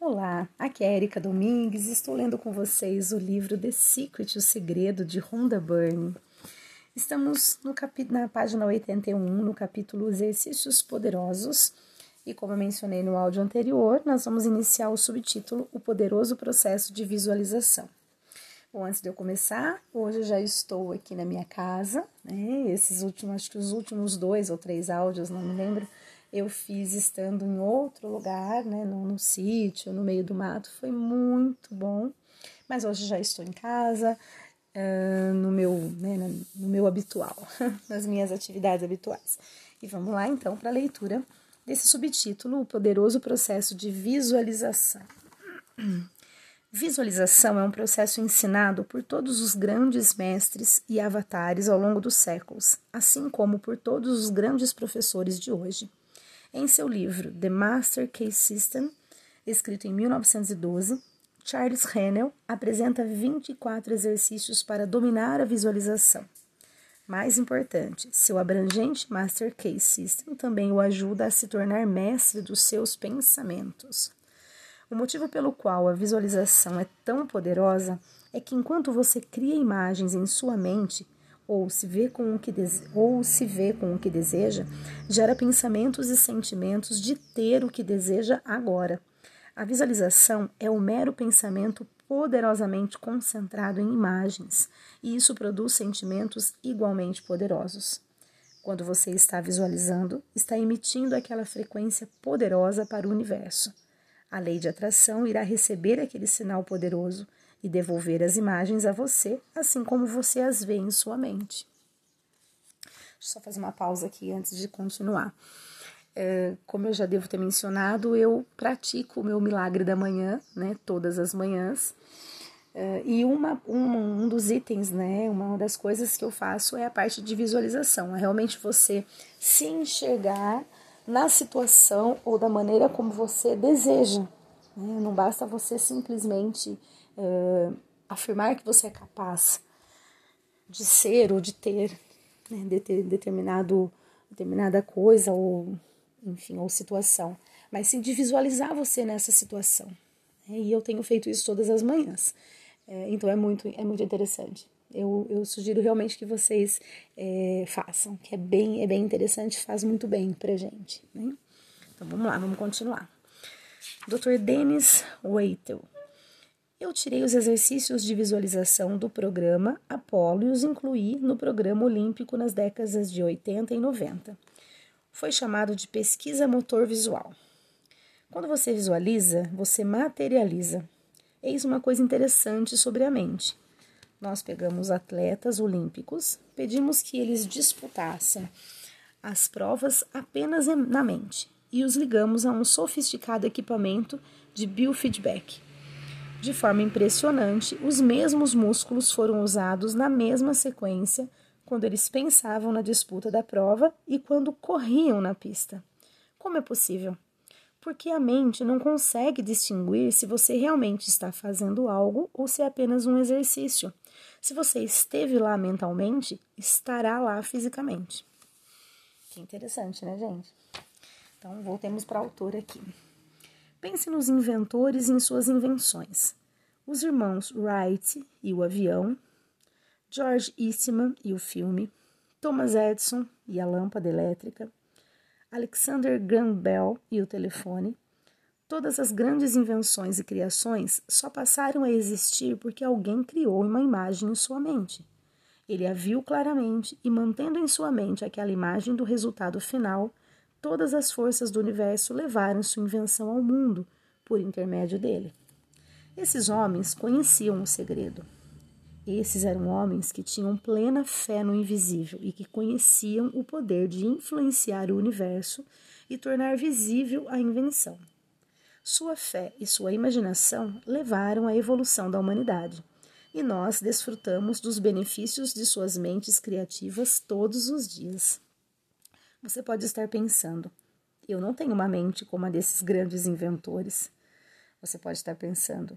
Olá, aqui é Éerica Domingues e estou lendo com vocês o livro The Secret, O Segredo, de Rhonda Byrne. Estamos na página 81, no capítulo Exercícios Poderosos, e como eu mencionei no áudio anterior, nós vamos iniciar o subtítulo O Poderoso Processo de Visualização. Bom, antes de eu começar, hoje eu já estou aqui na minha casa, né? Acho que os últimos 2 ou 3 áudios, não me lembro, eu fiz estando em outro lugar, né? Num sítio, no meio do mato, foi muito bom, mas hoje já estou em casa, no meu habitual, nas minhas atividades habituais. E vamos lá, então, para a leitura desse subtítulo, O Poderoso Processo de Visualização. Visualização é um processo ensinado por todos os grandes mestres e avatares ao longo dos séculos, assim como por todos os grandes professores de hoje. Em seu livro The Master Key System, escrito em 1912, Charles Hanel apresenta 24 exercícios para dominar a visualização. Mais importante, seu abrangente Master Key System também o ajuda a se tornar mestre dos seus pensamentos. O motivo pelo qual a visualização é tão poderosa é que enquanto você cria imagens em sua mente, ou se vê com o que deseja, gera pensamentos e sentimentos de ter o que deseja agora. A visualização é o mero pensamento poderosamente concentrado em imagens, e isso produz sentimentos igualmente poderosos. Quando você está visualizando, está emitindo aquela frequência poderosa para o universo. A lei de atração irá receber aquele sinal poderoso e devolver as imagens a você, assim como você as vê em sua mente. Deixa eu só fazer uma pausa aqui antes de continuar. Como eu já devo ter mencionado, eu pratico o meu milagre da manhã, né, todas as manhãs. E um dos itens, né, uma das coisas que eu faço é a parte de visualização. É realmente você se enxergar na situação ou da maneira como você deseja, né? Não basta você simplesmente afirmar que você é capaz de ser ou de ter, né? De ter determinada coisa ou, enfim, ou situação, mas sim de visualizar você nessa situação, né? E eu tenho feito isso todas as manhãs, então é muito interessante. Eu sugiro realmente que vocês façam, que é bem interessante, faz muito bem pra gente, né? Então vamos lá, vamos continuar. Dr. Denis Waitley. Eu tirei os exercícios de visualização do programa Apollo e os incluí no programa olímpico nas décadas de 80 e 90. Foi chamado de pesquisa motor visual. Quando você visualiza, você materializa. Eis uma coisa interessante sobre a mente. Nós pegamos atletas olímpicos, pedimos que eles disputassem as provas apenas na mente e os ligamos a um sofisticado equipamento de biofeedback. De forma impressionante, os mesmos músculos foram usados na mesma sequência quando eles pensavam na disputa da prova e quando corriam na pista. Como é possível? Porque a mente não consegue distinguir se você realmente está fazendo algo ou se é apenas um exercício. Se você esteve lá mentalmente, estará lá fisicamente. Que interessante, né, gente? Então, voltemos para a autora aqui. Pense nos inventores e em suas invenções. Os irmãos Wright e o avião, George Eastman e o filme, Thomas Edison e a lâmpada elétrica, Alexander Graham Bell e o telefone. Todas as grandes invenções e criações só passaram a existir porque alguém criou uma imagem em sua mente. Ele a viu claramente e, mantendo em sua mente aquela imagem do resultado final, todas as forças do universo levaram sua invenção ao mundo por intermédio dele. Esses homens conheciam o segredo. Esses eram homens que tinham plena fé no invisível e que conheciam o poder de influenciar o universo e tornar visível a invenção. Sua fé e sua imaginação levaram à evolução da humanidade, e nós desfrutamos dos benefícios de suas mentes criativas todos os dias. Você pode estar pensando, eu não tenho uma mente como a desses grandes inventores. Você pode estar pensando,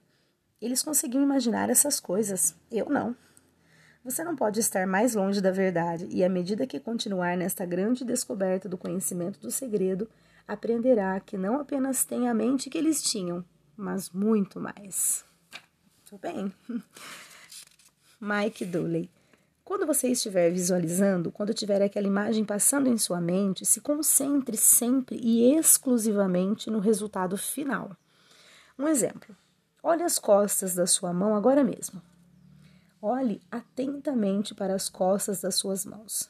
eles conseguiam imaginar essas coisas, eu não. Você não pode estar mais longe da verdade, e à medida que continuar nesta grande descoberta do conhecimento do segredo, aprenderá que não apenas tem a mente que eles tinham, mas muito mais. Tudo bem? Mike Dooley. Quando você estiver visualizando, quando tiver aquela imagem passando em sua mente, se concentre sempre e exclusivamente no resultado final. Um exemplo. Olhe as costas da sua mão agora mesmo. Olhe atentamente para as costas das suas mãos.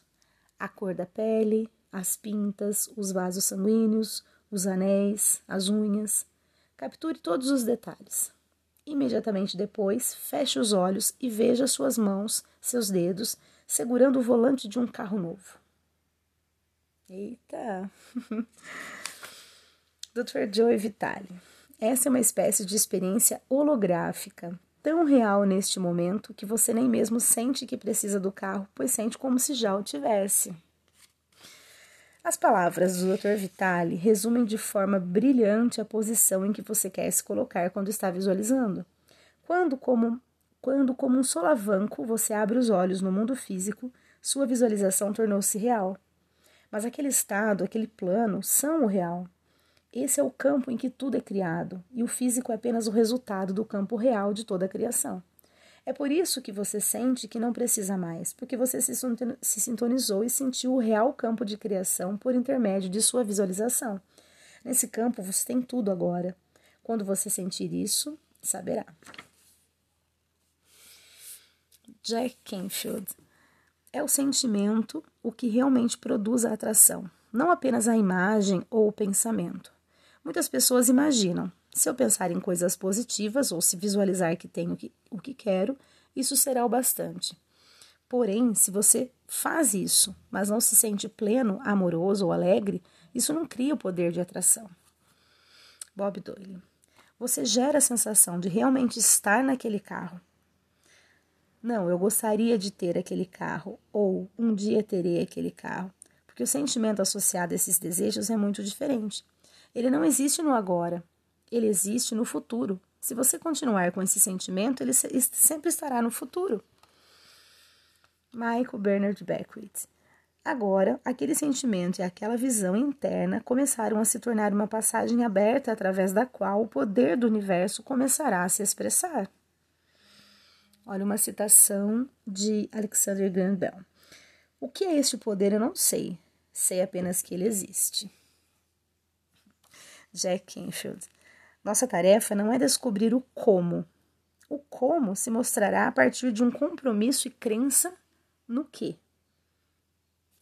A cor da pele, as pintas, os vasos sanguíneos, os anéis, as unhas. Capture todos os detalhes. Imediatamente depois, feche os olhos e veja suas mãos, seus dedos, segurando o volante de um carro novo. Eita! Dr. Joe Vitale. Essa é uma espécie de experiência holográfica, tão real neste momento que você nem mesmo sente que precisa do carro, pois sente como se já o tivesse. As palavras do Dr. Vitale resumem de forma brilhante a posição em que você quer se colocar quando está visualizando. Quando como um solavanco, você abre os olhos no mundo físico, sua visualização tornou-se real. Mas aquele estado, aquele plano, são o real. Esse é o campo em que tudo é criado, e o físico é apenas o resultado do campo real de toda a criação. É por isso que você sente que não precisa mais, porque você se sintonizou e sentiu o real campo de criação por intermédio de sua visualização. Nesse campo você tem tudo agora. Quando você sentir isso, saberá. Jack Canfield. É o sentimento o que realmente produz a atração, não apenas a imagem ou o pensamento. Muitas pessoas imaginam. Se eu pensar em coisas positivas ou se visualizar que tenho o que quero, isso será o bastante. Porém, se você faz isso, mas não se sente pleno, amoroso ou alegre, isso não cria o poder de atração. Bob Doyle. Você gera a sensação de realmente estar naquele carro. Não, eu gostaria de ter aquele carro, ou um dia terei aquele carro, porque o sentimento associado a esses desejos é muito diferente. Ele não existe no agora. Ele existe no futuro. Se você continuar com esse sentimento, ele sempre estará no futuro. Michael Bernard Beckwith. Agora, aquele sentimento e aquela visão interna começaram a se tornar uma passagem aberta através da qual o poder do universo começará a se expressar. Olha uma citação de Alexander Graham Bell. O que é este poder eu não sei. Sei apenas que ele existe. Jack Canfield. Nossa tarefa não é descobrir o como. O como se mostrará a partir de um compromisso e crença no que.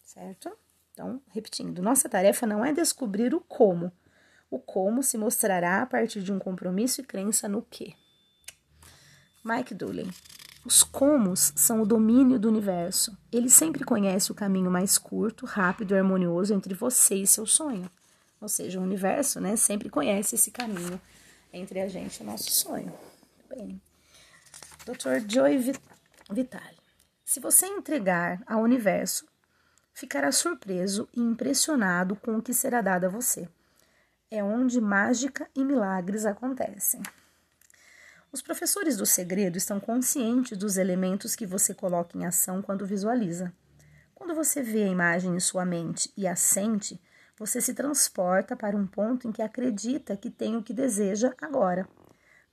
Certo? Então, repetindo. Nossa tarefa não é descobrir o como. O como se mostrará a partir de um compromisso e crença no que. Mike Doolin. Os comos são o domínio do universo. Ele sempre conhece o caminho mais curto, rápido e harmonioso entre você e seu sonho. Ou seja, o universo, né, sempre conhece esse caminho entre a gente e o nosso sonho. Bem, Dr. Joe Vitale. Se você entregar ao universo, ficará surpreso e impressionado com o que será dado a você. É onde mágica e milagres acontecem. Os professores do segredo estão conscientes dos elementos que você coloca em ação quando visualiza. Quando você vê a imagem em sua mente e a sente, você se transporta para um ponto em que acredita que tem o que deseja agora.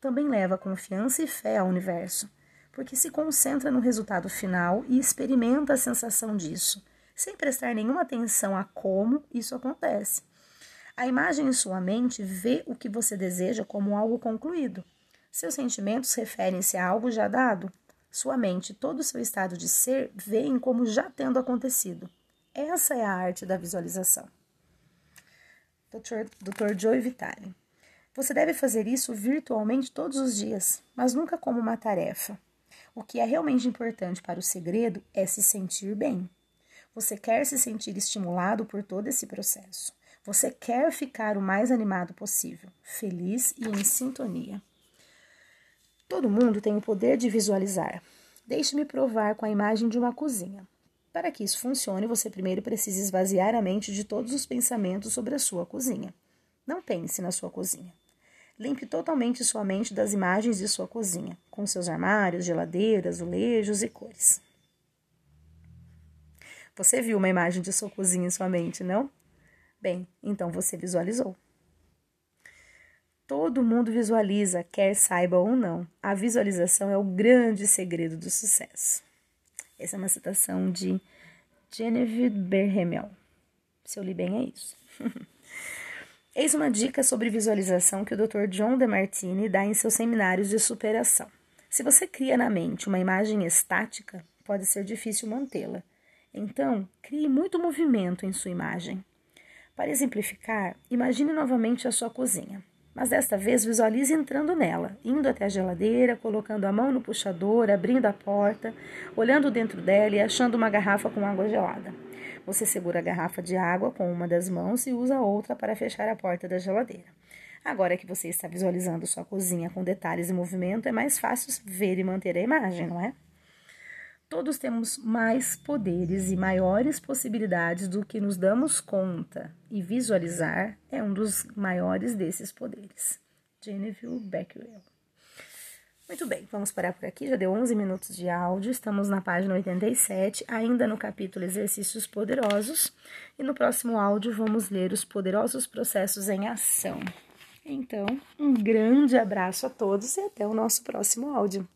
Também leva confiança e fé ao universo, porque se concentra no resultado final e experimenta a sensação disso, sem prestar nenhuma atenção a como isso acontece. A imagem em sua mente vê o que você deseja como algo concluído. Seus sentimentos referem-se a algo já dado. Sua mente, todo o seu estado de ser, vê como já tendo acontecido. Essa é a arte da visualização. Dr. Joe Vitale. Você deve fazer isso virtualmente todos os dias, mas nunca como uma tarefa. O que é realmente importante para o segredo é se sentir bem. Você quer se sentir estimulado por todo esse processo. Você quer ficar o mais animado possível, feliz e em sintonia. Todo mundo tem o poder de visualizar. Deixe-me provar com a imagem de uma cozinha. Para que isso funcione, você primeiro precisa esvaziar a mente de todos os pensamentos sobre a sua cozinha. Não pense na sua cozinha. Limpe totalmente sua mente das imagens de sua cozinha, com seus armários, geladeiras, azulejos e cores. Você viu uma imagem de sua cozinha em sua mente, não? Bem, então você visualizou. Todo mundo visualiza, quer saiba ou não. A visualização é o grande segredo do sucesso. Essa é uma citação de Genevieve Berhemel. Se eu li bem, é isso. Eis uma dica sobre visualização que o Dr. John DeMartini dá em seus seminários de superação. Se você cria na mente uma imagem estática, pode ser difícil mantê-la. Então, crie muito movimento em sua imagem. Para exemplificar, imagine novamente a sua cozinha. Mas desta vez visualize entrando nela, indo até a geladeira, colocando a mão no puxador, abrindo a porta, olhando dentro dela e achando uma garrafa com água gelada. Você segura a garrafa de água com uma das mãos e usa a outra para fechar a porta da geladeira. Agora que você está visualizando sua cozinha com detalhes e movimento, é mais fácil ver e manter a imagem, não é? Todos temos mais poderes e maiores possibilidades do que nos damos conta, e visualizar é um dos maiores desses poderes. Genevieve Beckwell. Muito bem, vamos parar por aqui, já deu 11 minutos de áudio, estamos na página 87, ainda no capítulo Exercícios Poderosos, e no próximo áudio vamos ler os poderosos processos em ação. Então, um grande abraço a todos e até o nosso próximo áudio.